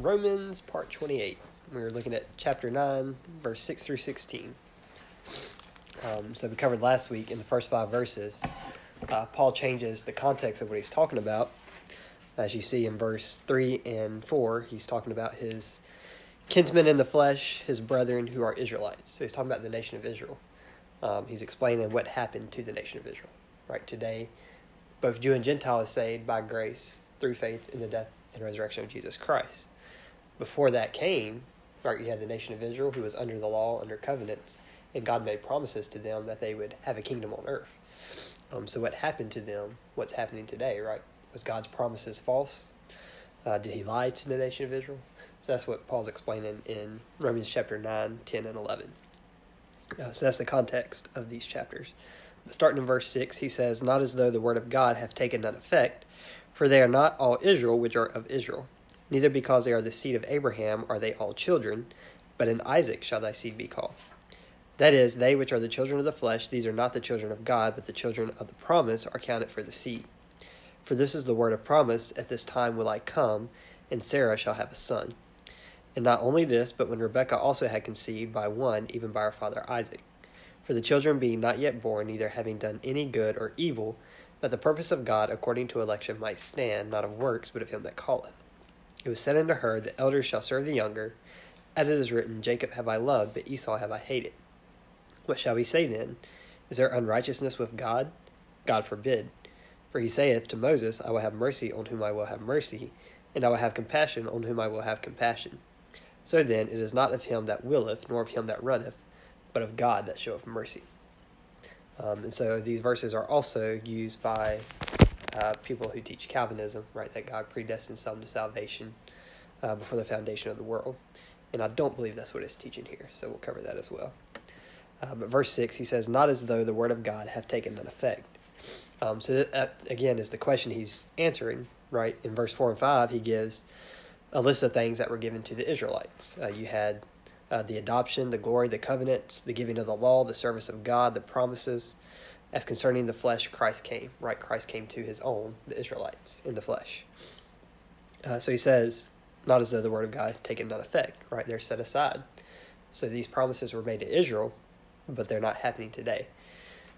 Romans part 28. We were looking at chapter 9, verse 6 through 16. So we covered last week in the first 5 verses. Paul changes the context of what he's talking about. As you see in verse 3 and 4, he's talking about his kinsmen in the flesh, his brethren who are Israelites. So he's talking about the nation of Israel. He's explaining what happened to the nation of Israel. Right today, both Jew and Gentile is saved by grace through faith in the death and resurrection of Jesus Christ. Before that came, right, you had the nation of Israel who was under the law, under covenants, and God made promises to them that they would have a kingdom on earth. So what happened to them, what's happening today, right? Was God's promises false? Did he lie to the nation of Israel? So that's what Paul's explaining in Romans chapter 9, 10, and 11. So that's the context of these chapters. Starting in verse 6, he says, "Not as though the word of God hath taken none effect, for they are not all Israel which are of Israel. Neither because they are the seed of Abraham are they all children, but in Isaac shall thy seed be called. That is, they which are the children of the flesh, these are not the children of God, but the children of the promise are counted for the seed. For this is the word of promise, at this time will I come, and Sarah shall have a son. And not only this, but when Rebecca also had conceived by one, even by her father Isaac. For the children being not yet born, neither having done any good or evil, that the purpose of God according to election might stand, not of works, but of him that calleth. It was said unto her, the elders shall serve the younger, as it is written, Jacob have I loved, but Esau have I hated. What shall we say then? Is there unrighteousness with God? God forbid. For he saith to Moses, I will have mercy on whom I will have mercy, and I will have compassion on whom I will have compassion. So then, it is not of him that willeth, nor of him that runneth, but of God that showeth mercy." And so these verses are also used by people who teach Calvinism, right? That God predestined some to salvation before the foundation of the world. And I don't believe that's what it's teaching here, so we'll cover that as well. But verse 6, he says, "Not as though the word of God hath taken an effect." So that, again, is the question he's answering, right? In verse 4 and 5, he gives a list of things that were given to the Israelites. You had the adoption, the glory, the covenants, the giving of the law, the service of God, the promises. As concerning the flesh, Christ came, right? Christ came to his own, the Israelites, in the flesh. So he says, not as though the word of God had taken none effect, right? They're set aside. So these promises were made to Israel, but they're not happening today.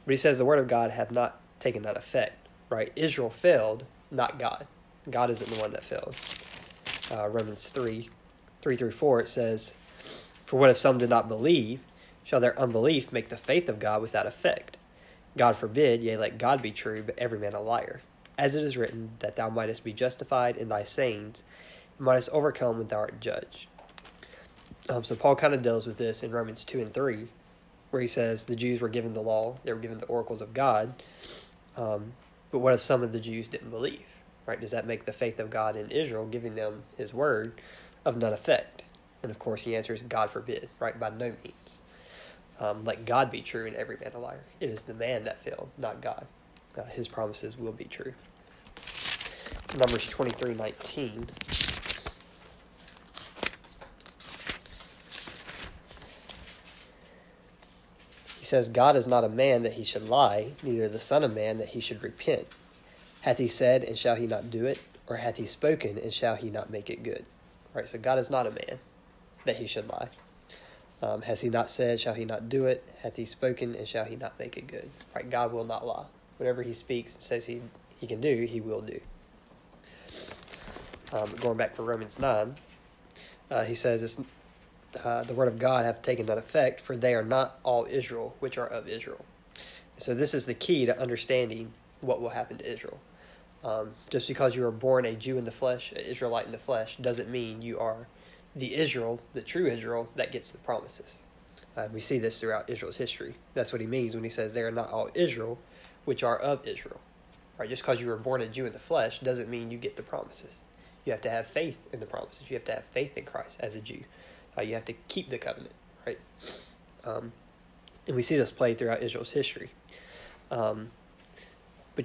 But he says the word of God hath not taken none effect, right? Israel failed, not God. God isn't the one that failed. Romans 3, 3 through 4, it says, "For what if some did not believe? Shall their unbelief make the faith of God without effect? God forbid, yea, let God be true, but every man a liar. As it is written, that thou mightest be justified in thy sayings, and mightest overcome when thou art judged." So Paul kind of deals with this in Romans 2 and 3, where he says the Jews were given the law, they were given the oracles of God, but what if some of the Jews didn't believe? Right? Does that make the faith of God in Israel, giving them his word, of none effect? And of course, he answers, God forbid, right? By no means. Let God be true and every man a liar. It is the man that failed, not God. His promises will be true. Numbers 23:19. He says, "God is not a man that he should lie, neither the son of man that he should repent. Hath he said, and shall he not do it? Or hath he spoken, and shall he not make it good?" All right, so God is not a man that he should lie. Has he not said, shall he not do it? Hath he spoken, and shall he not make it good? Right? God will not lie. Whatever he speaks and says he can do, he will do. Going back to Romans 9, he says, the word of God hath taken none effect, for they are not all Israel, which are of Israel. So this is the key to understanding what will happen to Israel. Just because you are born a Jew in the flesh, an Israelite in the flesh, doesn't mean you are the Israel, the true Israel, that gets the promises. We see this throughout Israel's history. That's what he means when he says, they are not all Israel, which are of Israel. Right? Just because you were born a Jew in the flesh doesn't mean you get the promises. You have to have faith in the promises. You have to have faith in Christ as a Jew. You have to keep the covenant, right? And we see this play throughout Israel's history. But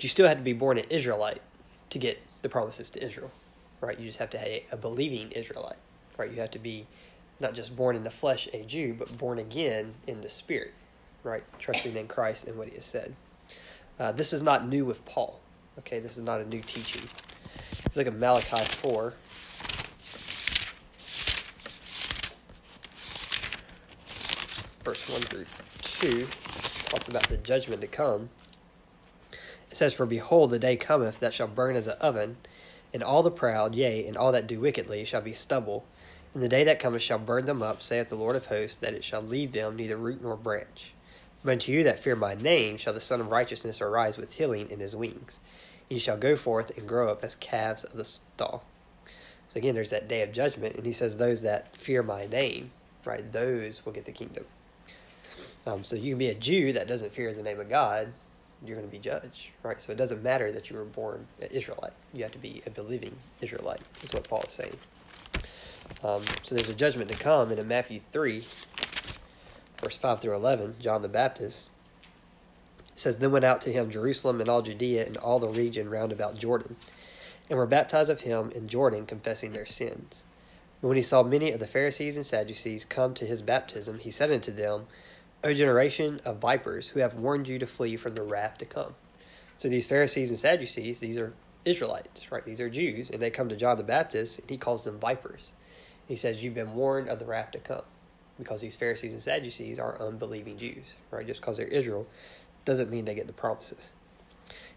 you still have to be born an Israelite to get the promises to Israel, right? You just have to have a believing Israelite. Right, you have to be not just born in the flesh a Jew, but born again in the spirit, right? Trusting in Christ and what he has said. This is not new with Paul, okay? This is not a new teaching. If you look at Malachi 4, verse 1 through 2 talks about the judgment to come. It says, "For behold, the day cometh that shall burn as an oven, and all the proud, yea, and all that do wickedly, shall be stubble. And the day that cometh shall burn them up, saith the Lord of hosts, that it shall leave them neither root nor branch. But unto you that fear my name shall the Son of Righteousness arise with healing in his wings. Ye shall go forth and grow up as calves of the stall." So again, there's that day of judgment, and he says those that fear my name, right, those will get the kingdom. So you can be a Jew that doesn't fear the name of God, you're going to be judged, right? So it doesn't matter that you were born an Israelite. You have to be a believing Israelite, is what Paul is saying. So there's a judgment to come, and in Matthew 3, verse 5 through 11, John the Baptist says, "Then went out to him Jerusalem and all Judea and all the region round about Jordan, and were baptized of him in Jordan, confessing their sins. But when he saw many of the Pharisees and Sadducees come to his baptism, he said unto them, O generation of vipers, who have warned you to flee from the wrath to come." So these Pharisees and Sadducees, these are Israelites, right? These are Jews, and they come to John the Baptist, and he calls them vipers. He says, you've been warned of the wrath to come, because these Pharisees and Sadducees are unbelieving Jews, right? Just because they're Israel doesn't mean they get the promises.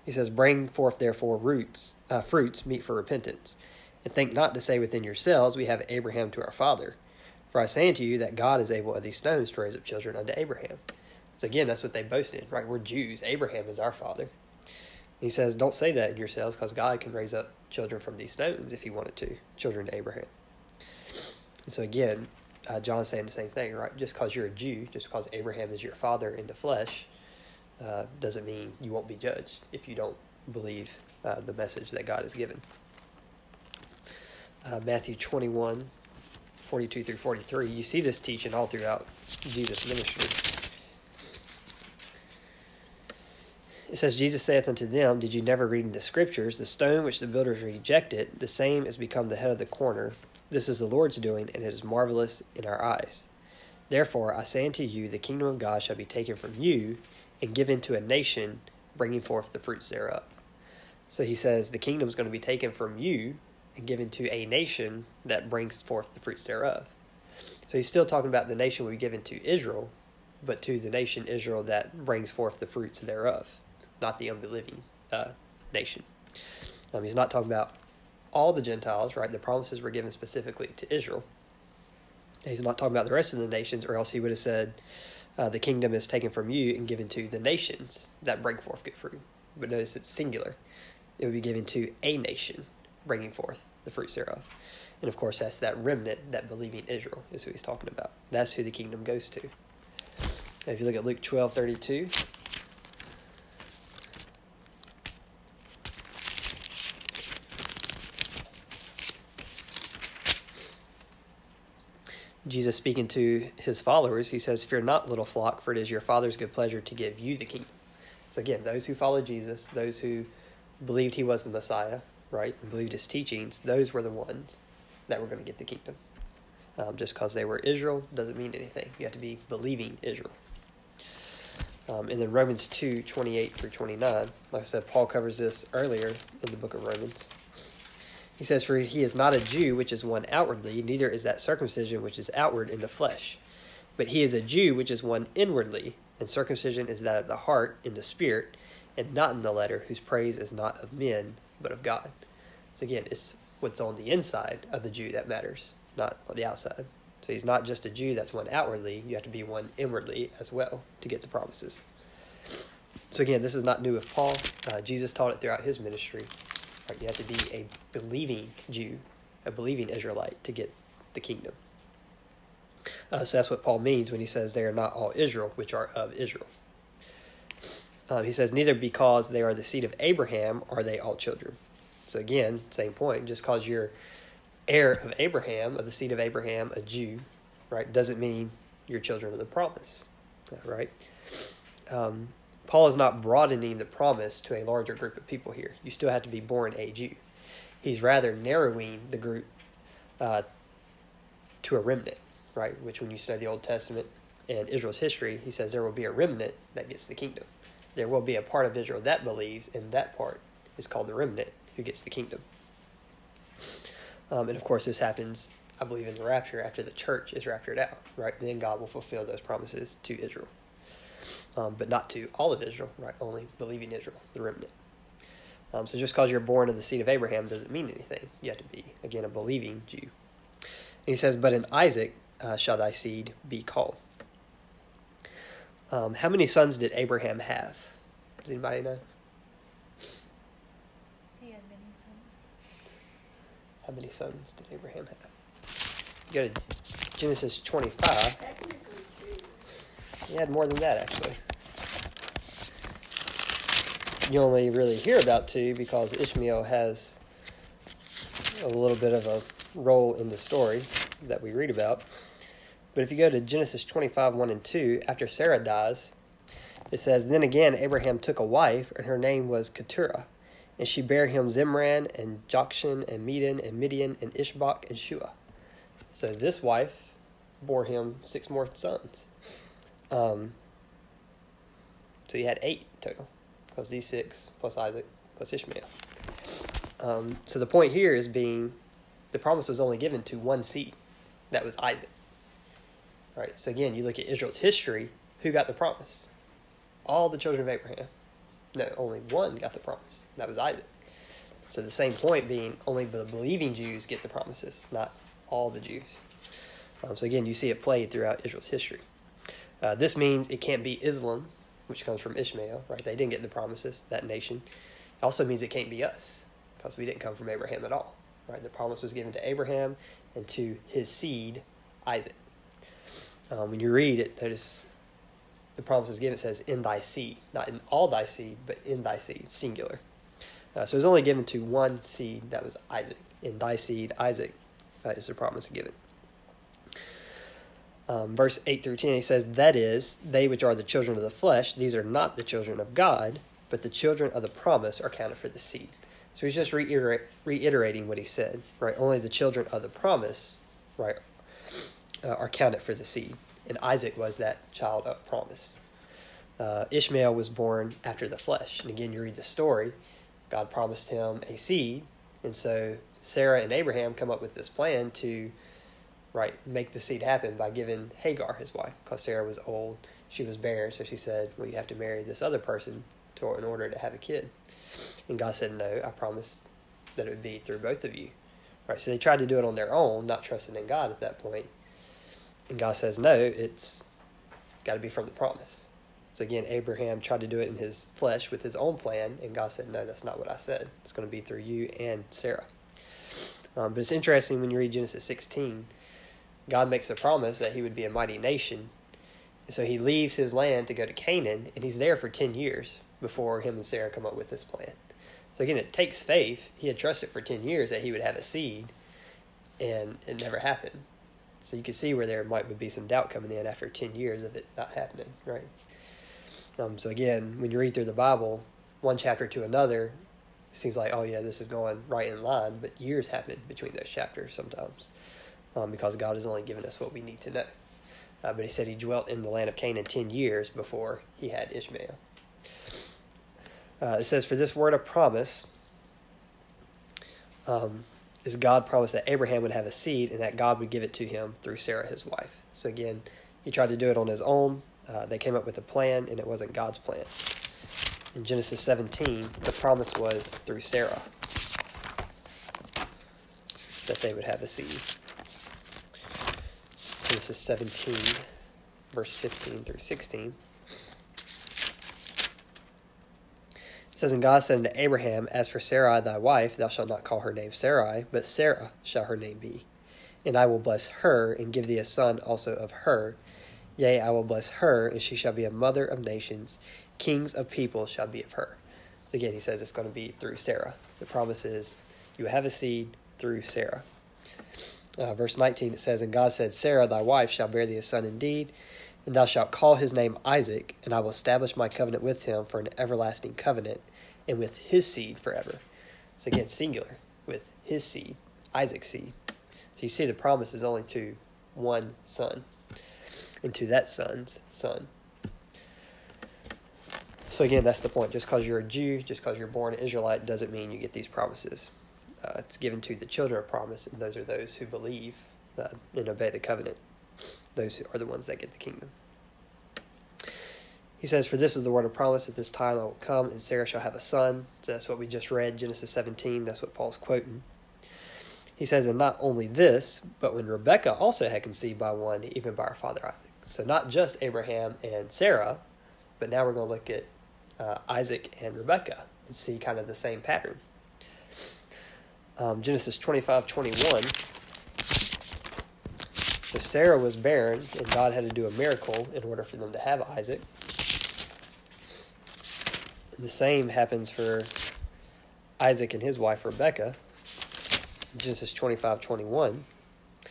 He says, "Bring forth therefore fruits meet for repentance, and think not to say within yourselves, we have Abraham to our father. For I say unto you that God is able of these stones to raise up children unto Abraham." So again, that's what they boasted, right? We're Jews. Abraham is our father. He says, don't say that in yourselves, because God can raise up children from these stones if he wanted to, children to Abraham. And so again, John's saying the same thing, right? Just because you're a Jew, just because Abraham is your father in the flesh, doesn't mean you won't be judged if you don't believe the message that God has given. Matthew 21, 42 through 43, you see this teaching all throughout Jesus' ministry. It says, "Jesus saith unto them, Did you never read in the Scriptures, the stone which the builders rejected, the same is become the head of the corner. This is the Lord's doing, and it is marvelous in our eyes. Therefore I say unto you, the kingdom of God shall be taken from you, and given to a nation, bringing forth the fruits thereof." So he says the kingdom is going to be taken from you and given to a nation that brings forth the fruits thereof. So he's still talking about the nation will be given to Israel, but to the nation Israel that brings forth the fruits thereof, not the unbelieving nation. He's not talking about all the Gentiles, right? The promises were given specifically to Israel. He's not talking about the rest of the nations, or else he would have said, the kingdom is taken from you and given to the nations that bring forth good fruit. But notice it's singular. It would be given to a nation, bringing forth the fruits thereof. And of course, that's that remnant, that believing Israel is who he's talking about. That's who the kingdom goes to. Now, if you look at Luke 12:32, Jesus speaking to his followers, he says, "Fear not, little flock, for it is your Father's good pleasure to give you the kingdom." So again, those who followed Jesus, those who believed he was the Messiah, right, and believed his teachings, those were the ones that were going to get the kingdom. Just because they were Israel doesn't mean anything. You have to be believing Israel. And then Romans 2, 28 through 29, like I said, Paul covers this earlier in the book of Romans. He says, "For he is not a Jew, which is one outwardly, neither is that circumcision which is outward in the flesh. But he is a Jew, which is one inwardly, and circumcision is that of the heart, in the spirit, and not in the letter, whose praise is not of men, but of God." So again, it's what's on the inside of the Jew that matters, not on the outside. So he's not just a Jew that's one outwardly. You have to be one inwardly as well to get the promises. So again, this is not new with Paul. Jesus taught it throughout his ministry. Right, you have to be a believing Jew, a believing Israelite to get the kingdom. So that's what Paul means when he says they are not all Israel, which are of Israel. He says, "Neither because they are the seed of Abraham are they all children." So again, same point. Just because you're heir of Abraham, of the seed of Abraham, a Jew, right, doesn't mean you're children of the promise, right? Paul is not broadening the promise to a larger group of people here. You still have to be born a Jew. He's rather narrowing the group to a remnant, right? Which when you study the Old Testament and Israel's history, he says there will be a remnant that gets the kingdom. There will be a part of Israel that believes, and that part is called the remnant who gets the kingdom. And of course, this happens I believe in the rapture after the church is raptured out, right? Then God will fulfill those promises to Israel. But not to all of Israel, right? Only believing Israel, the remnant. So just because you're born of the seed of Abraham doesn't mean anything. You have to be, again, a believing Jew. And he says, but in Isaac shall thy seed be called. How many sons did Abraham have? Does anybody know? He had many sons. How many sons did Abraham have? You go to Genesis 25. Technically two. He had more than that, actually. You only really hear about two because Ishmael has a little bit of a role in the story that we read about. But if you go to Genesis 25, 1 and 2, after Sarah dies, it says, then again Abraham took a wife, and her name was Keturah. And she bare him Zimran, and Jokshan, and Medan, and Midian, and Ishbak, and Shua. So this wife bore him six more sons. So he had eight total, because these six, plus Isaac, plus Ishmael. So the point here is being, the promise was only given to one seed. That was Isaac. Right, so again, you look at Israel's history, who got the promise? All the children of Abraham. No, only one got the promise. That was Isaac. So the same point being, only the believing Jews get the promises, not all the Jews. So again, you see it played throughout Israel's history. This means it can't be Islam, which comes from Ishmael, right? They didn't get the promises, that nation. It also means it can't be us, because we didn't come from Abraham at all, right? The promise was given to Abraham and to his seed, Isaac. When you read it, notice the promise is given, it says, in thy seed. Not in all thy seed, but in thy seed, singular. So it was only given to one seed, that was Isaac. In thy seed, Isaac is the promise given. Verse 8 through 10, he says, that is, they which are the children of the flesh, these are not the children of God, but the children of the promise are counted for the seed. So he's just reiterating what he said, right? Only the children of the promise, right, are counted for the seed. And Isaac was that child of promise. Ishmael was born after the flesh. And again, you read the story. God promised him a seed. And so Sarah and Abraham come up with this plan to, right, make the seed happen by giving Hagar his wife. Because Sarah was old. She was barren. So she said, well, you have to marry this other person in order to have a kid. And God said, no, I promised that it would be through both of you. Right, so they tried to do it on their own, not trusting in God at that point. And God says, no, it's got to be from the promise. So again, Abraham tried to do it in his flesh with his own plan. And God said, no, that's not what I said. It's going to be through you and Sarah. But it's interesting when you read Genesis 16, God makes a promise that he would be a mighty nation. And so he leaves his land to go to Canaan, and he's there for 10 years before him and Sarah come up with this plan. So again, it takes faith. He had trusted for 10 years that he would have a seed, and it never happened. So you can see where there might be some doubt coming in after 10 years of it not happening, right? So again, when you read through the Bible, one chapter to another, it seems like, oh yeah, this is going right in line, but years happen between those chapters sometimes because God has only given us what we need to know. But he said he dwelt in the land of Canaan 10 years before he had Ishmael. It says, for this word of promise, is God promised that Abraham would have a seed and that God would give it to him through Sarah, his wife. So again, he tried to do it on his own. They came up with a plan, and it wasn't God's plan. In Genesis 17, the promise was through Sarah that they would have a seed. Genesis 17, verse 15 through 16. It says, and God said unto Abraham, as for Sarai thy wife, thou shalt not call her name Sarai, but Sarah shall her name be. And I will bless her, and give thee a son also of her. Yea, I will bless her, and she shall be a mother of nations. Kings of people shall be of her. So again, he says it's going to be through Sarah. The promise is, you have a seed through Sarah. Verse 19, it says, and God said, Sarah thy wife shall bear thee a son indeed, and thou shalt call his name Isaac, and I will establish my covenant with him for an everlasting covenant, and with his seed forever. So again, singular, with his seed, Isaac's seed. So you see the promise is only to one son, and to that son's son. So again, that's the point. Just because you're a Jew, just because you're born an Israelite, doesn't mean you get these promises. It's given to the children of promise, and those are those who believe and obey the covenant. Those are the ones that get the kingdom. He says, "For this is the word of promise, at this time I will come, and Sarah shall have a son." So that's what we just read, Genesis 17. That's what Paul's quoting. He says, "And not only this, but when Rebecca also had conceived by one, even by her father Isaac." So not just Abraham and Sarah, but now we're going to look at Isaac and Rebecca and see kind of the same pattern. Genesis 25:21. So Sarah was barren, and God had to do a miracle in order for them to have Isaac. The same happens for Isaac and his wife Rebecca. Genesis 25:21. It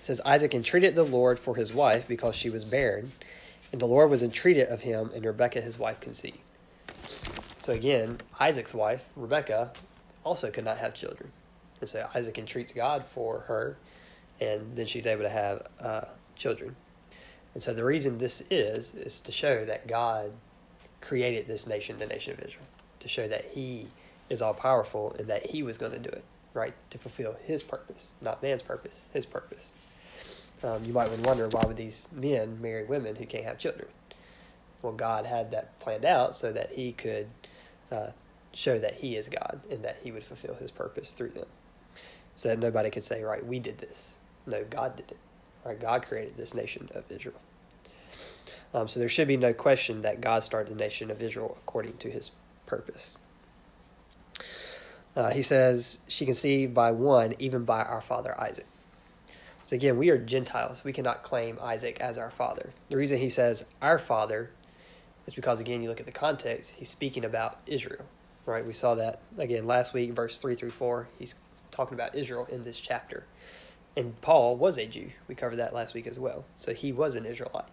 says, "Isaac entreated the Lord for his wife because she was barren, and the Lord was entreated of him, and Rebekah his wife conceived." So again, Isaac's wife, Rebekah, also could not have children. And so Isaac entreats God for her, and then she's able to have children. And so the reason this is to show that God created this nation, the nation of Israel, to show that he is all-powerful and that he was going to do it, right, to fulfill his purpose, not man's purpose, his purpose. You might wonder, why would these men marry women who can't have children? Well, God had that planned out so that he could show that he is God and that he would fulfill his purpose through them, so that nobody could say, right, we did this. No, God did it. Right, God created this nation of Israel. So there should be no question that God started the nation of Israel according to his purpose. He says, "She conceived by one, even by our father Isaac." So again, we are Gentiles. We cannot claim Isaac as our father. The reason he says our father is because, again, you look at the context, he's speaking about Israel, right? We saw that, again, last week, verse 3-4. He's talking about Israel in this chapter. And Paul was a Jew. We covered that last week as well. So he was an Israelite.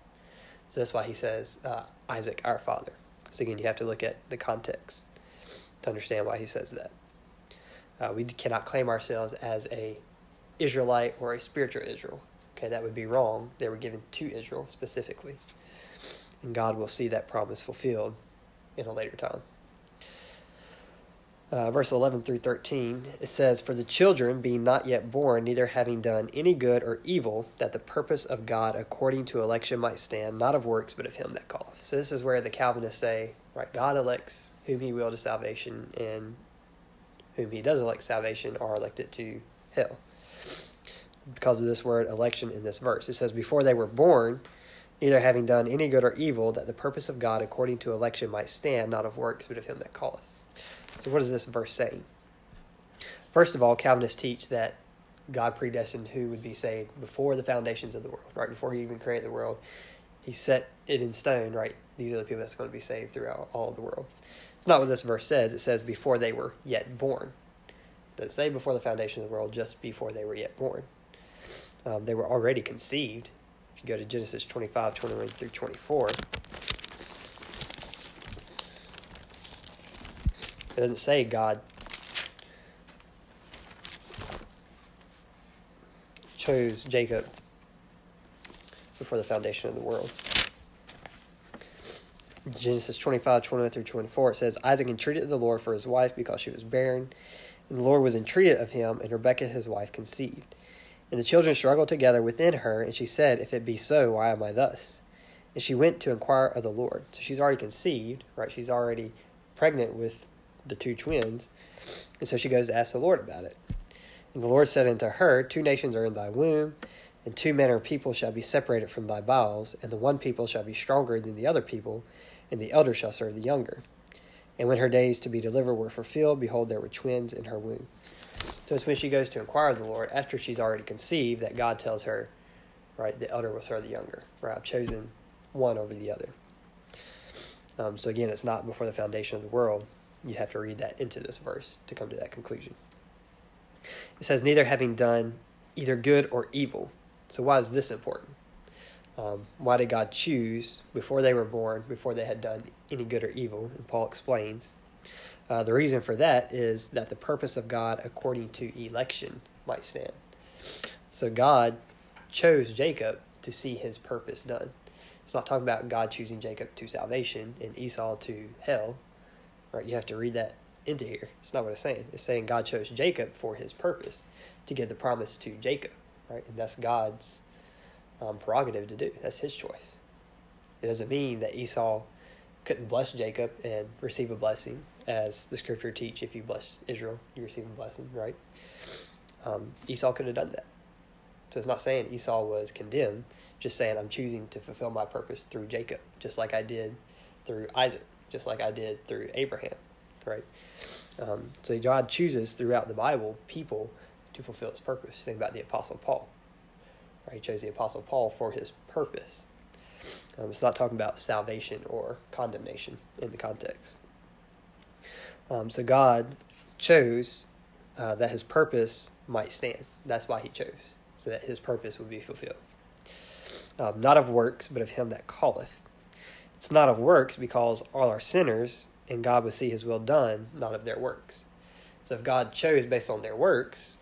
So that's why he says, Isaac, our father. So again, you have to look at the context to understand why he says that. We cannot claim ourselves as a Israelite or a spiritual Israel. Okay, that would be wrong. They were given to Israel specifically. And God will see that promise fulfilled in a later time. Verse 11-13, it says, "For the children being not yet born, neither having done any good or evil, that the purpose of God according to election might stand, not of works, but of him that calleth." So this is where the Calvinists say, right, God elects whom he will to salvation, and whom he does elect salvation are elected to hell. Because of this word election in this verse, it says, "Before they were born, neither having done any good or evil, that the purpose of God according to election might stand, not of works, but of him that calleth." So what is this verse saying? First of all, Calvinists teach that God predestined who would be saved before the foundations of the world, right? Before he even created the world, he set it in stone, right? These are the people that's going to be saved throughout all of the world. It's not what this verse says. It says before they were yet born. It doesn't say before the foundation of the world, just before they were yet born. They were already conceived. If you go to Genesis 25:21-24, it doesn't say God chose Jacob before the foundation of the world. Genesis 25:21-24, it says, "Isaac entreated the Lord for his wife because she was barren, and the Lord was entreated of him, and Rebekah his wife conceived. And the children struggled together within her, and she said, If it be so, why am I thus? And she went to inquire of the Lord." So she's already conceived, right? She's already pregnant with the two twins. And so she goes to ask the Lord about it. "And the Lord said unto her, 2 nations are in thy womb, and 2 manner of people shall be separated from thy bowels, and the one people shall be stronger than the other people, and the elder shall serve the younger. And when her days to be delivered were fulfilled, behold, there were twins in her womb." So it's when she goes to inquire of the Lord, after she's already conceived, that God tells her, right, the elder will serve the younger, right? I've chosen one over the other. So again, it's not before the foundation of the world. You have to read that into this verse to come to that conclusion. It says, "Neither having done either good or evil." So why is this important? Why did God choose before they were born, before they had done any good or evil? And Paul explains. The reason for that is that the purpose of God according to election might stand. So God chose Jacob to see his purpose done. It's not talking about God choosing Jacob to salvation and Esau to hell. Right, you have to read that into here. It's not what it's saying. It's saying God chose Jacob for his purpose to give the promise to Jacob, right? And that's God's prerogative to do. That's his choice. It doesn't mean that Esau couldn't bless Jacob and receive a blessing, as the scripture teach, if you bless Israel, you receive a blessing, right? Esau could have done that. So it's not saying Esau was condemned, just saying I'm choosing to fulfill my purpose through Jacob, just like I did through Isaac, just like I did through Abraham, right? So God chooses throughout the Bible people to fulfill his purpose. Think about the Apostle Paul, right? He chose the Apostle Paul for his purpose. It's not talking about salvation or condemnation in the context. So God chose that his purpose might stand. That's why he chose, so that his purpose would be fulfilled. Not of works, but of him that calleth. It's not of works because all are sinners, and God would see his will done, not of their works. So if God chose based on their works,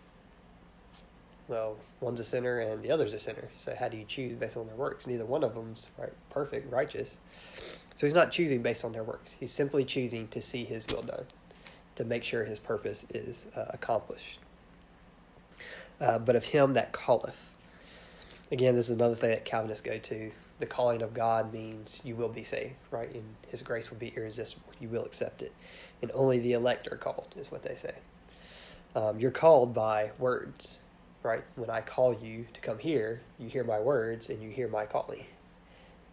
well, one's a sinner and the other's a sinner. So how do you choose based on their works? Neither one of them's right, perfect, righteous. So he's not choosing based on their works. He's simply choosing to see his will done, to make sure his purpose is accomplished. But of him that calleth. Again, this is another thing that Calvinists go to. The calling of God means you will be saved, right? And his grace will be irresistible. You will accept it. And only the elect are called, is what they say. You're called by words, right? When I call you to come here, you hear my words and you hear my calling.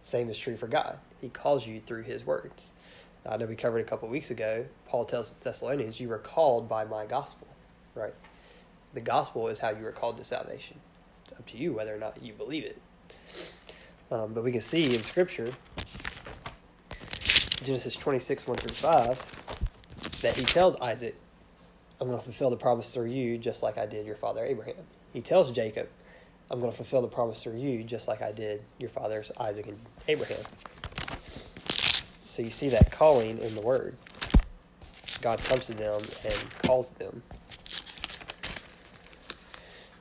Same is true for God. He calls you through his words. I know we covered a couple of weeks ago, Paul tells the Thessalonians, you were called by my gospel, right? The gospel is how you were called to salvation. It's up to you whether or not you believe it. But we can see in Scripture, Genesis 26, 1 through 5, that he tells Isaac, I'm going to fulfill the promise through you just like I did your father Abraham. He tells Jacob, I'm going to fulfill the promise through you just like I did your fathers Isaac and Abraham. So you see that calling in the word. God comes to them and calls them.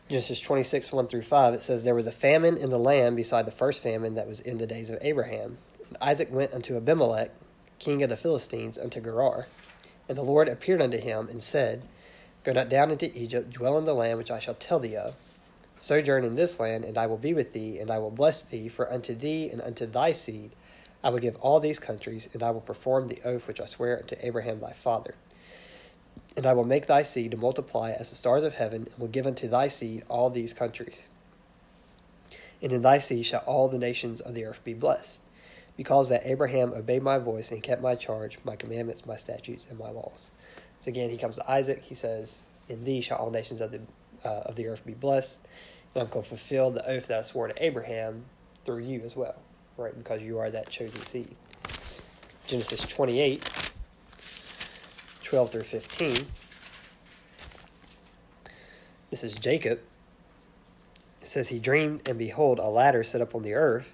Genesis 26, 1 through 5, it says, There was a famine in the land beside the first famine that was in the days of Abraham. And Isaac went unto Abimelech, king of the Philistines, unto Gerar. And the Lord appeared unto him and said, Go not down into Egypt, dwell in the land which I shall tell thee of. Sojourn in this land, and I will be with thee, and I will bless thee, for unto thee and unto thy seed I will give all these countries, and I will perform the oath which I swear unto Abraham thy father. And I will make thy seed to multiply as the stars of heaven, and will give unto thy seed all these countries. And in thy seed shall all the nations of the earth be blessed, because that Abraham obeyed my voice and kept my charge, my commandments, my statutes, and my laws. So again, he comes to Isaac. He says, In thee shall all nations of the earth be blessed. And I'm going to fulfill the oath that I swore to Abraham through you as well, right? Because you are that chosen seed. Genesis 28, 12 through 15. This is Jacob. It says, He dreamed, and behold, a ladder set up on the earth,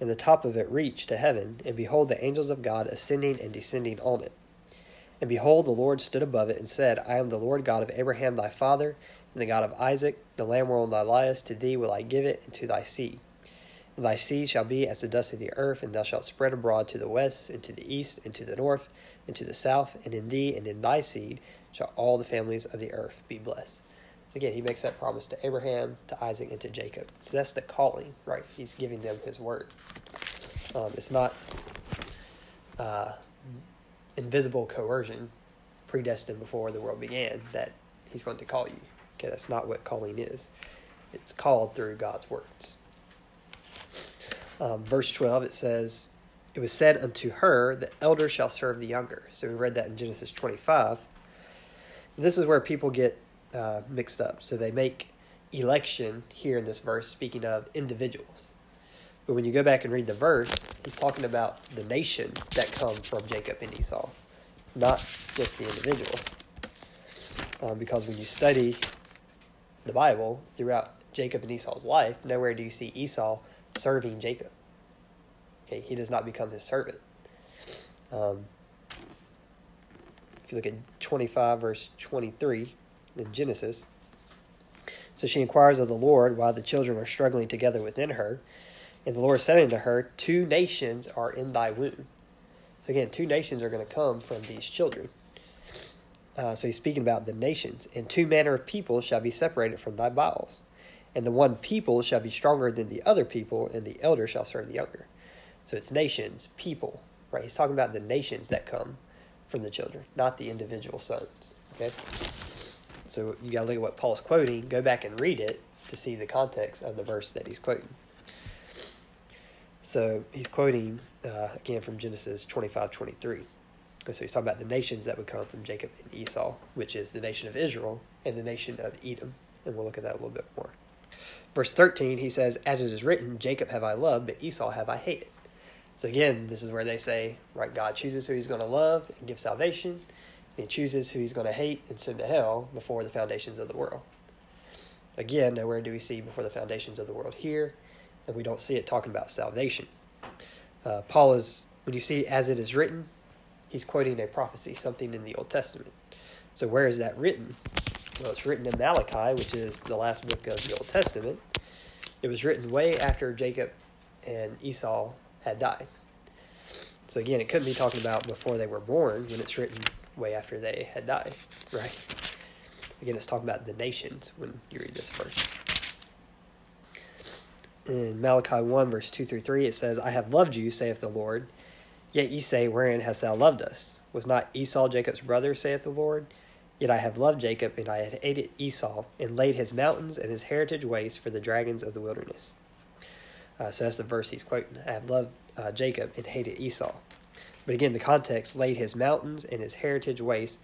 and the top of it reached to heaven, and behold, the angels of God ascending and descending on it. And behold, the Lord stood above it and said, I am the Lord God of Abraham thy father, and the God of Isaac. The land whereon thou liest, to thee will I give it, and to thy seed. And thy seed shall be as the dust of the earth, and thou shalt spread abroad to the west, and to the east, and to the north, and to the south, and in thee and in thy seed shall all the families of the earth be blessed. So again, he makes that promise to Abraham, to Isaac, and to Jacob. So that's the calling, right? He's giving them his word. It's not invisible coercion predestined before the world began that he's going to call you. Okay, that's not what calling is. It's called through God's words. Verse 12, it says, It was said unto her, the elder shall serve the younger. So we read that in Genesis 25. And this is where people get mixed up. So they make election here in this verse speaking of individuals. But when you go back and read the verse, he's talking about the nations that come from Jacob and Esau, not just the individuals. Because when you study the Bible throughout Jacob and Esau's life, nowhere do you see Esau serving Jacob. Okay, he does not become his servant. If you look at 25 verse 23 in Genesis, so she inquires of the Lord why the children are struggling together within her. And the Lord said unto her, Two nations are in thy womb. So again, two nations are going to come from these children. So he's speaking about the nations. And two manner of people shall be separated from thy bowels. And the one people shall be stronger than the other people, and the elder shall serve the younger. So it's nations, people, right? He's talking about the nations that come from the children, not the individual sons, okay? So you got to look at what Paul's quoting, go back and read it to see the context of the verse that he's quoting. So he's quoting, again, from Genesis 25:23. So he's talking about the nations that would come from Jacob and Esau, which is the nation of Israel and the nation of Edom. And we'll look at that a little bit more. Verse 13, he says, as it is written, Jacob have I loved, but Esau have I hated. So again, this is where they say, right, God chooses who he's going to love and give salvation, and he chooses who he's going to hate and send to hell before the foundations of the world. Again, nowhere do we see before the foundations of the world here, and we don't see it talking about salvation. Paul is, when you see as it is written, he's quoting a prophecy, something in the Old Testament. So where is that written? Well, it's written in Malachi, which is the last book of the Old Testament. It was written way after Jacob and Esau had died. So again, it couldn't be talking about before they were born when it's written way after they had died, right? Again, it's talking about the nations when you read this verse. In Malachi 1, verse 2-3, it says, I have loved you, saith the Lord, yet ye say, wherein hast thou loved us? Was not Esau Jacob's brother, saith the Lord? Yet I have loved Jacob, and I had hated Esau, and laid his mountains and his heritage waste for the dragons of the wilderness. So that's the verse he's quoting. I have loved Jacob and hated Esau. But again, the context, laid his mountains and his heritage waste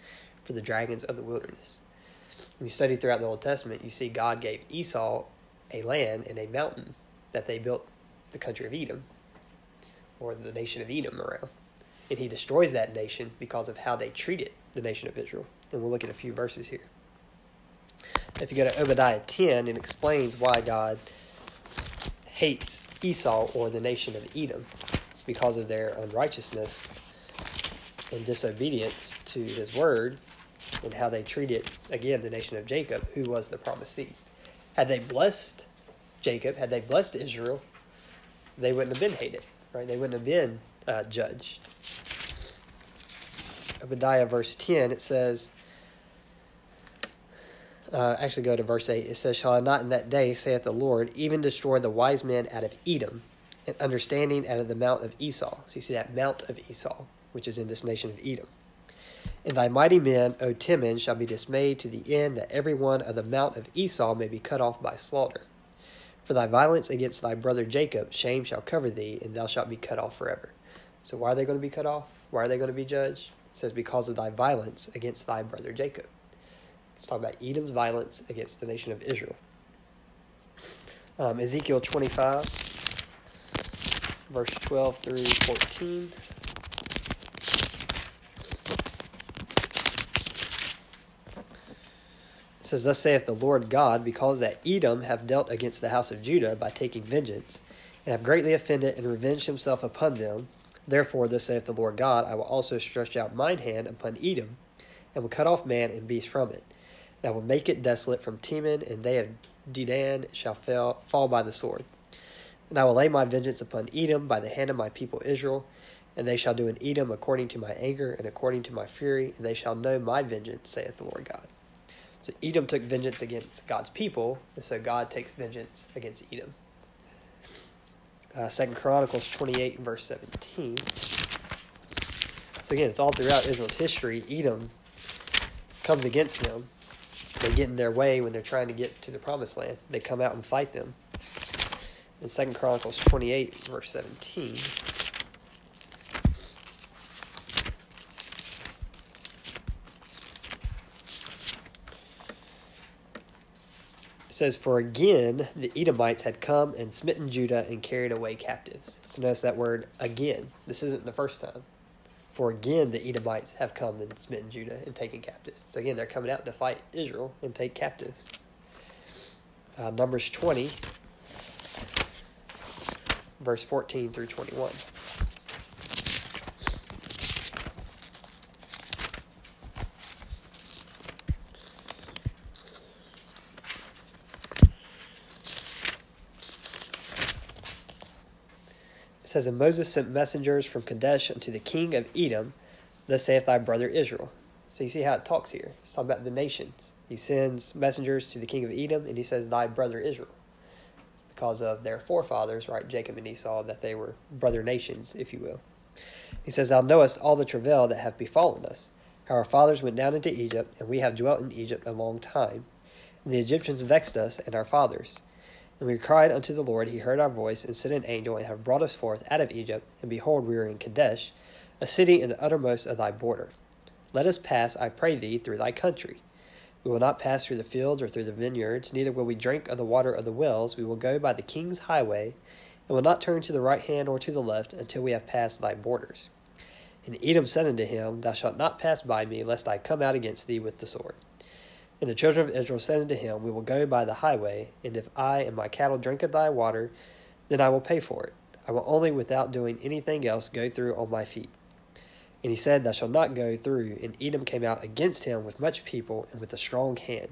for the dragons of the wilderness. When you study throughout the Old Testament, you see God gave Esau a land and a mountain that they built the country of Edom, or the nation of Edom around. And he destroys that nation because of how they treated the nation of Israel. And we'll look at a few verses here. If you go to Obadiah 10, it explains why God hates Esau or the nation of Edom. It's because of their unrighteousness and disobedience to his word and how they treated, again, the nation of Jacob, who was the promised seed. Had they blessed Jacob, had they blessed Israel, they wouldn't have been hated, right? They wouldn't have been judged. Obadiah verse 10, it says, actually go to verse 8. It says, shall I not in that day, saith the Lord, even destroy the wise men out of Edom, and understanding out of the mount of Esau. So you see that mount of Esau, which is in this nation of Edom. And thy mighty men, O Timon, shall be dismayed to the end, that every one of the mount of Esau may be cut off by slaughter. For thy violence against thy brother Jacob, shame shall cover thee, and thou shalt be cut off forever. So why are they going to be cut off? Why are they going to be judged? It says, because of thy violence against thy brother Jacob. It's talking about Edom's violence against the nation of Israel. Ezekiel 25, verse 12-14. It says, thus saith the Lord God, because that Edom have dealt against the house of Judah by taking vengeance, and have greatly offended and revenged himself upon them, therefore thus saith the Lord God, I will also stretch out mine hand upon Edom, and will cut off man and beast from it. And I will make it desolate from Teman, and they of Dedan shall fall by the sword. And I will lay my vengeance upon Edom by the hand of my people Israel, and they shall do in Edom according to my anger and according to my fury, and they shall know my vengeance, saith the Lord God. So Edom took vengeance against God's people, and so God takes vengeance against Edom. 2 Chronicles 28, verse 17. So again, it's all throughout Israel's history. Edom comes against them. They get in their way when they're trying to get to the promised land. They come out and fight them. In 2 Chronicles 28, verse 17. It says, for again the Edomites had come and smitten Judah and carried away captives. So notice that word again. This isn't the first time. For again the Edomites have come and smitten Judah and taken captives. So again, they're coming out to fight Israel and take captives. Numbers 20, verse 14-21. It says, and Moses sent messengers from Kadesh unto the king of Edom, thus saith thy brother Israel. So you see how it talks here. It's talking about the nations. He sends messengers to the king of Edom, and he says, thy brother Israel. It's because of their forefathers, right, Jacob and Esau, that they were brother nations, if you will. He says, thou knowest all the travail that hath befallen us, how our fathers went down into Egypt, and we have dwelt in Egypt a long time. And the Egyptians vexed us and our fathers. And we cried unto the Lord, he heard our voice, and sent an angel, and have brought us forth out of Egypt. And behold, we are in Kadesh, a city in the uttermost of thy border. Let us pass, I pray thee, through thy country. We will not pass through the fields or through the vineyards, neither will we drink of the water of the wells. We will go by the king's highway, and will not turn to the right hand or to the left, until we have passed thy borders. And Edom said unto him, thou shalt not pass by me, lest I come out against thee with the sword. And the children of Israel said unto him, we will go by the highway, and if I and my cattle drink of thy water, then I will pay for it. I will only, without doing anything else, go through on my feet. And he said, thou shalt not go through. And Edom came out against him with much people and with a strong hand.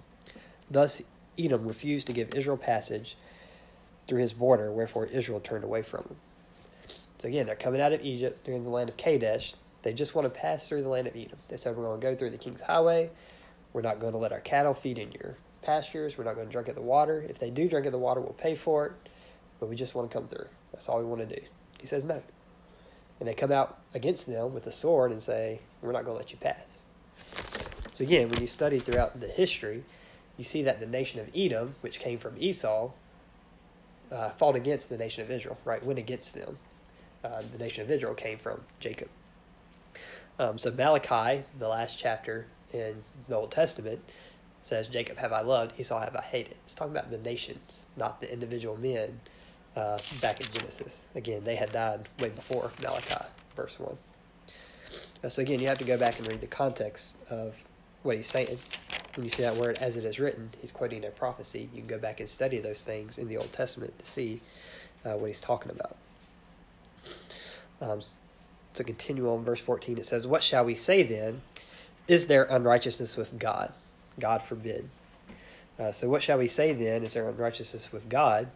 Thus Edom refused to give Israel passage through his border, wherefore Israel turned away from him. So again, they're coming out of Egypt, they're in the land of Kadesh. They just want to pass through the land of Edom. They said, we're going to go through the king's highway. We're not going to let our cattle feed in your pastures. We're not going to drink of the water. If they do drink of the water, we'll pay for it. But we just want to come through. That's all we want to do. He says no. And they come out against them with a sword and say, we're not going to let you pass. So again, when you study throughout the history, you see that the nation of Edom, which came from Esau, fought against the nation of Israel, right? Went against them. The nation of Israel came from Jacob. So Malachi, the last chapter in the Old Testament, says, Jacob have I loved, Esau have I hated. It's talking about the nations, not the individual men back in Genesis. Again, they had died way before Malachi, verse 1. So again, you have to go back and read the context of what he's saying. When you see that word, as it is written, he's quoting a prophecy. You can go back and study those things in the Old Testament to see what he's talking about. So continue on verse 14. It says, what shall we say then? Is there unrighteousness with God? God forbid. So what shall we say then? Is there unrighteousness with God?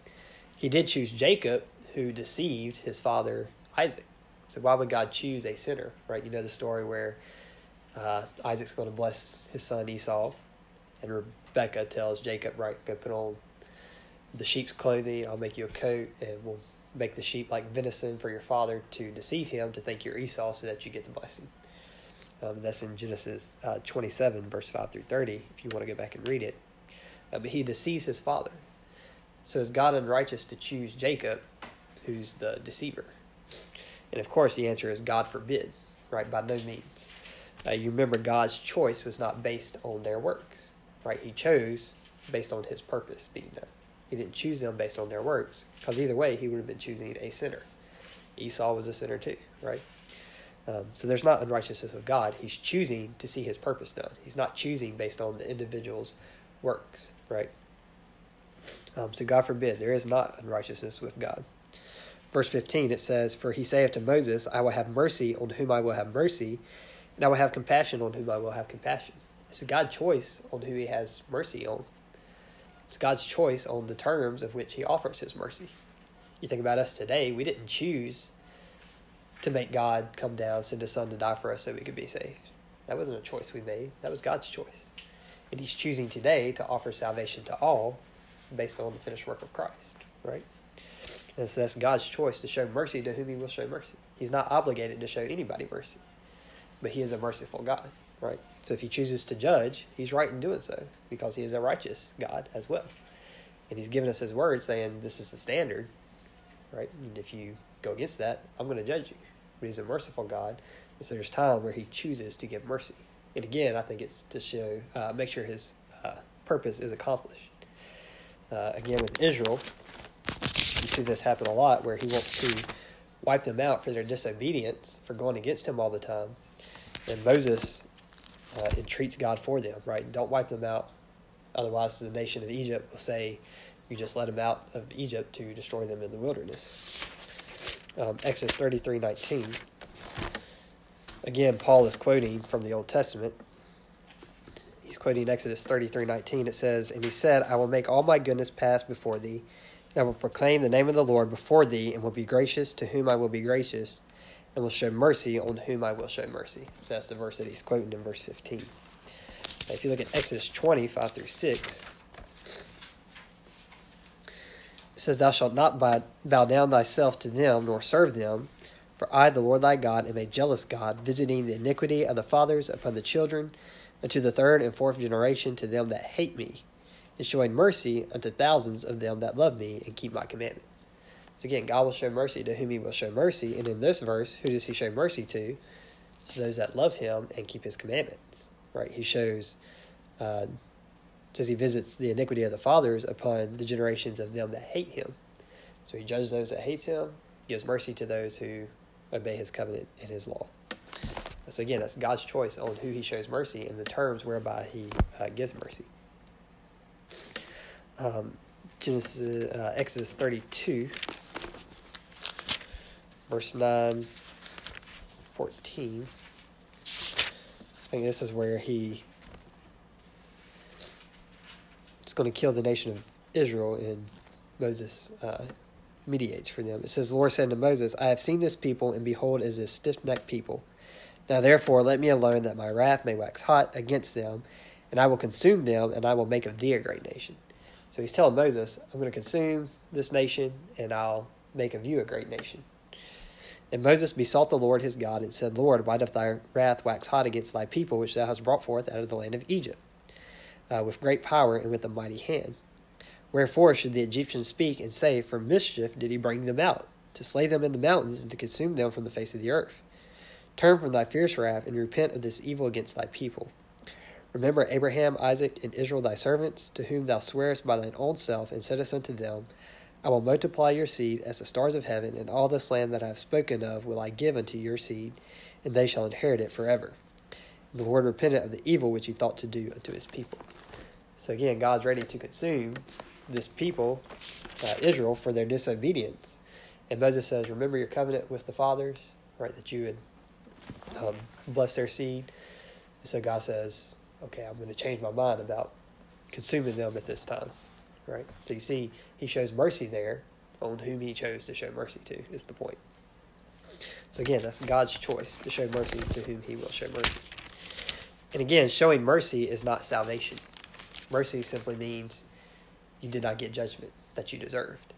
He did choose Jacob, who deceived his father Isaac. So why would God choose a sinner, right? You know the story where Isaac's going to bless his son Esau, and Rebecca tells Jacob, right, go put on the sheep's clothing, I'll make you a coat, and we'll make the sheep like venison for your father, to deceive him, to think you're Esau so that you get the blessing. That's in Genesis 27, verse 5 through 30, if you want to go back and read it. But he deceives his father. So is God unrighteous to choose Jacob, who's the deceiver? And of course the answer is God forbid, right? By no means. You remember God's choice was not based on their works, right? He chose based on his purpose being done. He didn't choose them based on their works, because either way he would have been choosing a sinner. Esau was a sinner too, right? So there's not unrighteousness of God. He's choosing to see his purpose done. He's not choosing based on the individual's works, right? So God forbid, there is not unrighteousness with God. Verse 15, it says, for he saith to Moses, I will have mercy on whom I will have mercy, and I will have compassion on whom I will have compassion. It's God's choice on who he has mercy on. It's God's choice on the terms of which he offers his mercy. You think about us today, we didn't choose to make God come down, send his son to die for us so we could be saved. That wasn't a choice we made. That was God's choice. And he's choosing today to offer salvation to all based on the finished work of Christ, right? And so that's God's choice to show mercy to whom he will show mercy. He's not obligated to show anybody mercy, but he is a merciful God, right? So if he chooses to judge, he's right in doing so, because he is a righteous God as well. And he's given us his word saying this is the standard, right? And if you go against that, I'm going to judge you. But he's a merciful God, and so there's time where he chooses to give mercy. And again, I think it's to show, make sure his purpose is accomplished. Again, with Israel, you see this happen a lot, where he wants to wipe them out for their disobedience, for going against him all the time. And Moses entreats God for them, right? Don't wipe them out. Otherwise, the nation of Egypt will say, you just let them out of Egypt to destroy them in the wilderness. Exodus 33:19. Again, Paul is quoting from the Old Testament. He's quoting Exodus 33:19. It says, and he said, I will make all my goodness pass before thee, and I will proclaim the name of the Lord before thee, and will be gracious to whom I will be gracious, and will show mercy on whom I will show mercy. So that's the verse that he's quoting in verse 15. If you look at Exodus 20, 5 through 6, it says, "Thou shalt not bow down thyself to them, nor serve them. For I, the Lord thy God, am a jealous God, visiting the iniquity of the fathers upon the children, unto the third and fourth generation, to them that hate me, and showing mercy unto thousands of them that love me and keep my commandments." So again, God will show mercy to whom he will show mercy. And in this verse, who does he show mercy to? To those that love him and keep his commandments, right? He shows, he visits the iniquity of the fathers upon the generations of them that hate him. So he judges those that hate him, gives mercy to those who obey his covenant and his law. So again, that's God's choice on who he shows mercy and the terms whereby he gives mercy. Exodus 32, verse 9, 14. I think this is where it's going to kill the nation of Israel, and Moses mediates for them. It says, "The Lord said to Moses, I have seen this people, and behold, is this stiff-necked people. Now therefore let me alone, that my wrath may wax hot against them, and I will consume them, and I will make of thee a great nation." So he's telling Moses, I'm going to consume this nation, and I'll make of you a great nation. "And Moses besought the Lord his God, and said, Lord, why doth thy wrath wax hot against thy people, which thou hast brought forth out of the land of Egypt, with great power and with a mighty hand? Wherefore should the Egyptians speak and say, For mischief did he bring them out, to slay them in the mountains, and to consume them from the face of the earth? Turn from thy fierce wrath, and repent of this evil against thy people. Remember Abraham, Isaac, and Israel thy servants, to whom thou swearest by thine own self, and saidest unto them, I will multiply your seed as the stars of heaven, and all this land that I have spoken of will I give unto your seed, and they shall inherit it forever. And the Lord repented of the evil which he thought to do unto his people." So again, God's ready to consume this people, Israel, for their disobedience. And Moses says, remember your covenant with the fathers, right, that you would bless their seed. And so God says, okay, I'm going to change my mind about consuming them at this time, right? So you see, he shows mercy there on whom he chose to show mercy to, is the point. So again, that's God's choice to show mercy to whom he will show mercy. And again, showing mercy is not salvation. Mercy simply means you did not get judgment that you deserved.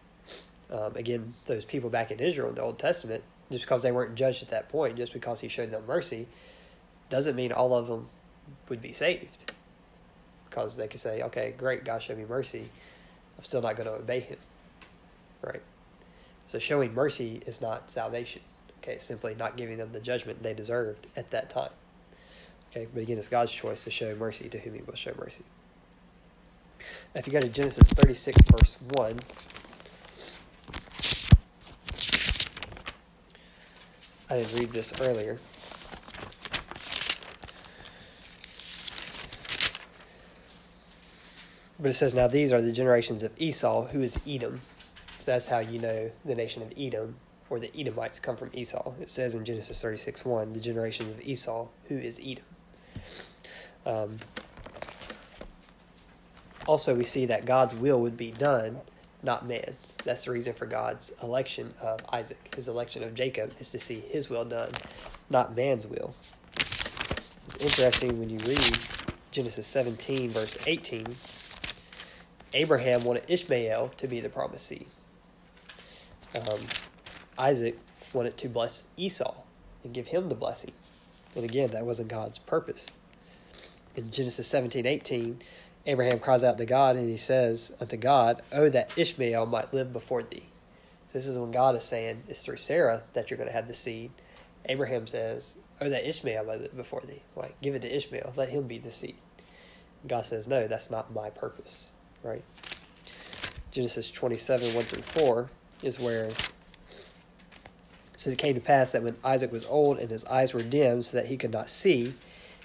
Again, those people back in Israel in the Old Testament, just because they weren't judged at that point, just because he showed them mercy, doesn't mean all of them would be saved. Because they could say, okay, great, God showed me mercy. I'm still not going to obey him. Right? So showing mercy is not salvation. Okay, it's simply not giving them the judgment they deserved at that time. Okay, but again, it's God's choice to show mercy to whom he will show mercy. If you go to Genesis 36, verse 1, I didn't read this earlier. But it says, "Now these are the generations of Esau, who is Edom." So that's how you know the nation of Edom, or the Edomites, come from Esau. It says in Genesis 36, 1, the generations of Esau, who is Edom. Also, we see that God's will would be done, not man's. That's the reason for God's election of Isaac. His election of Jacob is to see his will done, not man's will. It's interesting when you read Genesis 17, verse 18. Abraham wanted Ishmael to be the promised seed. Isaac wanted to bless Esau and give him the blessing. And again, that wasn't God's purpose. In Genesis 17, 18, Abraham cries out to God, and he says unto God, "Oh, that Ishmael might live before thee." So this is when God is saying, it's through Sarah that you're going to have the seed. Abraham says, "Oh, that Ishmael might live before thee." Like, give it to Ishmael. Let him be the seed. And God says, no, that's not my purpose. Right? Genesis 27, 1 through 4 is where it says, "It came to pass that when Isaac was old and his eyes were dim so that he could not see,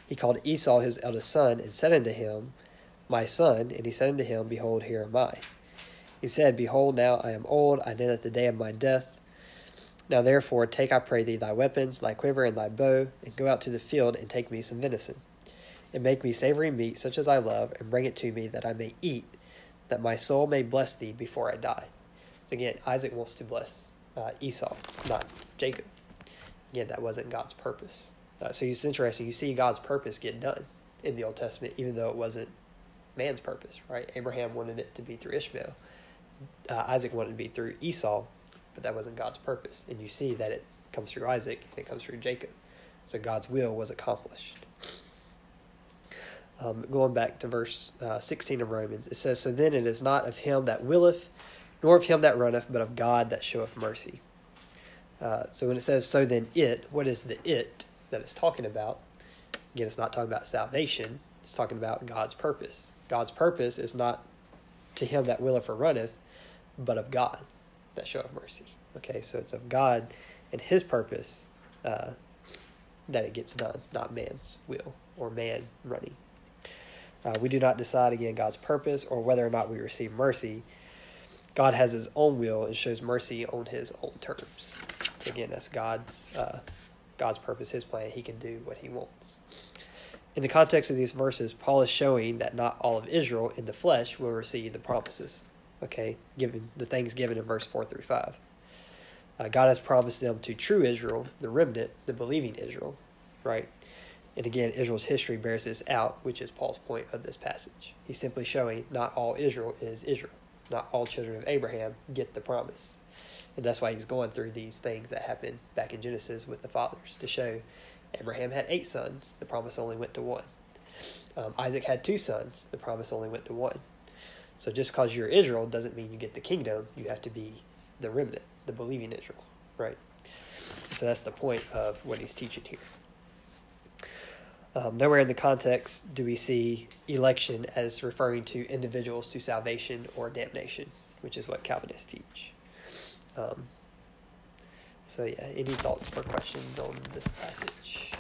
he called Esau his eldest son and said unto him, My son. And he said unto him, Behold, here am I. He said, Behold, now I am old. I know that the day of my death. Now therefore take, I pray thee, thy weapons, thy quiver, and thy bow, and go out to the field, and take me some venison, and make me savory meat, such as I love, and bring it to me, that I may eat, that my soul may bless thee before I die." So again, Isaac wants to bless Esau, not Jacob. Again, that wasn't God's purpose. So it's interesting. You see God's purpose get done. in the Old Testament, even though it wasn't man's purpose, right? Abraham wanted it to be through Ishmael. Isaac wanted it to be through Esau, but that wasn't God's purpose. And you see that it comes through Isaac and it comes through Jacob. So God's will was accomplished. Going back to verse 16 of Romans, it says, "So then it is not of him that willeth, nor of him that runneth, but of God that showeth mercy." So when it says, "So then it," what is the it that it's talking about? Again, it's not talking about salvation. It's talking about God's purpose. God's purpose is not to him that willeth or runneth, but of God that showeth mercy. Okay, so it's of God and his purpose that it gets done, not man's will or man running. We do not decide, again, God's purpose or whether or not we receive mercy. God has his own will and shows mercy on his own terms. So again, that's God's purpose, his plan. He can do what he wants. In the context of these verses, Paul is showing that not all of Israel in the flesh will receive the promises, okay, given the things given in verse 4 through 5. God has promised them to true Israel, the remnant, the believing Israel, right? And again, Israel's history bears this out, which is Paul's point of this passage. He's simply showing not all Israel is Israel. Not all children of Abraham get the promise. And that's why he's going through these things that happened back in Genesis with the fathers, to show Abraham had 8 sons. The promise only went to 1. Isaac had 2 sons. The promise only went to 1. So just because you're Israel doesn't mean you get the kingdom. You have to be the remnant, the believing Israel, right? So that's the point of what he's teaching here. Nowhere in the context do we see election as referring to individuals to salvation or damnation, which is what Calvinists teach. So yeah, any thoughts or questions on this passage?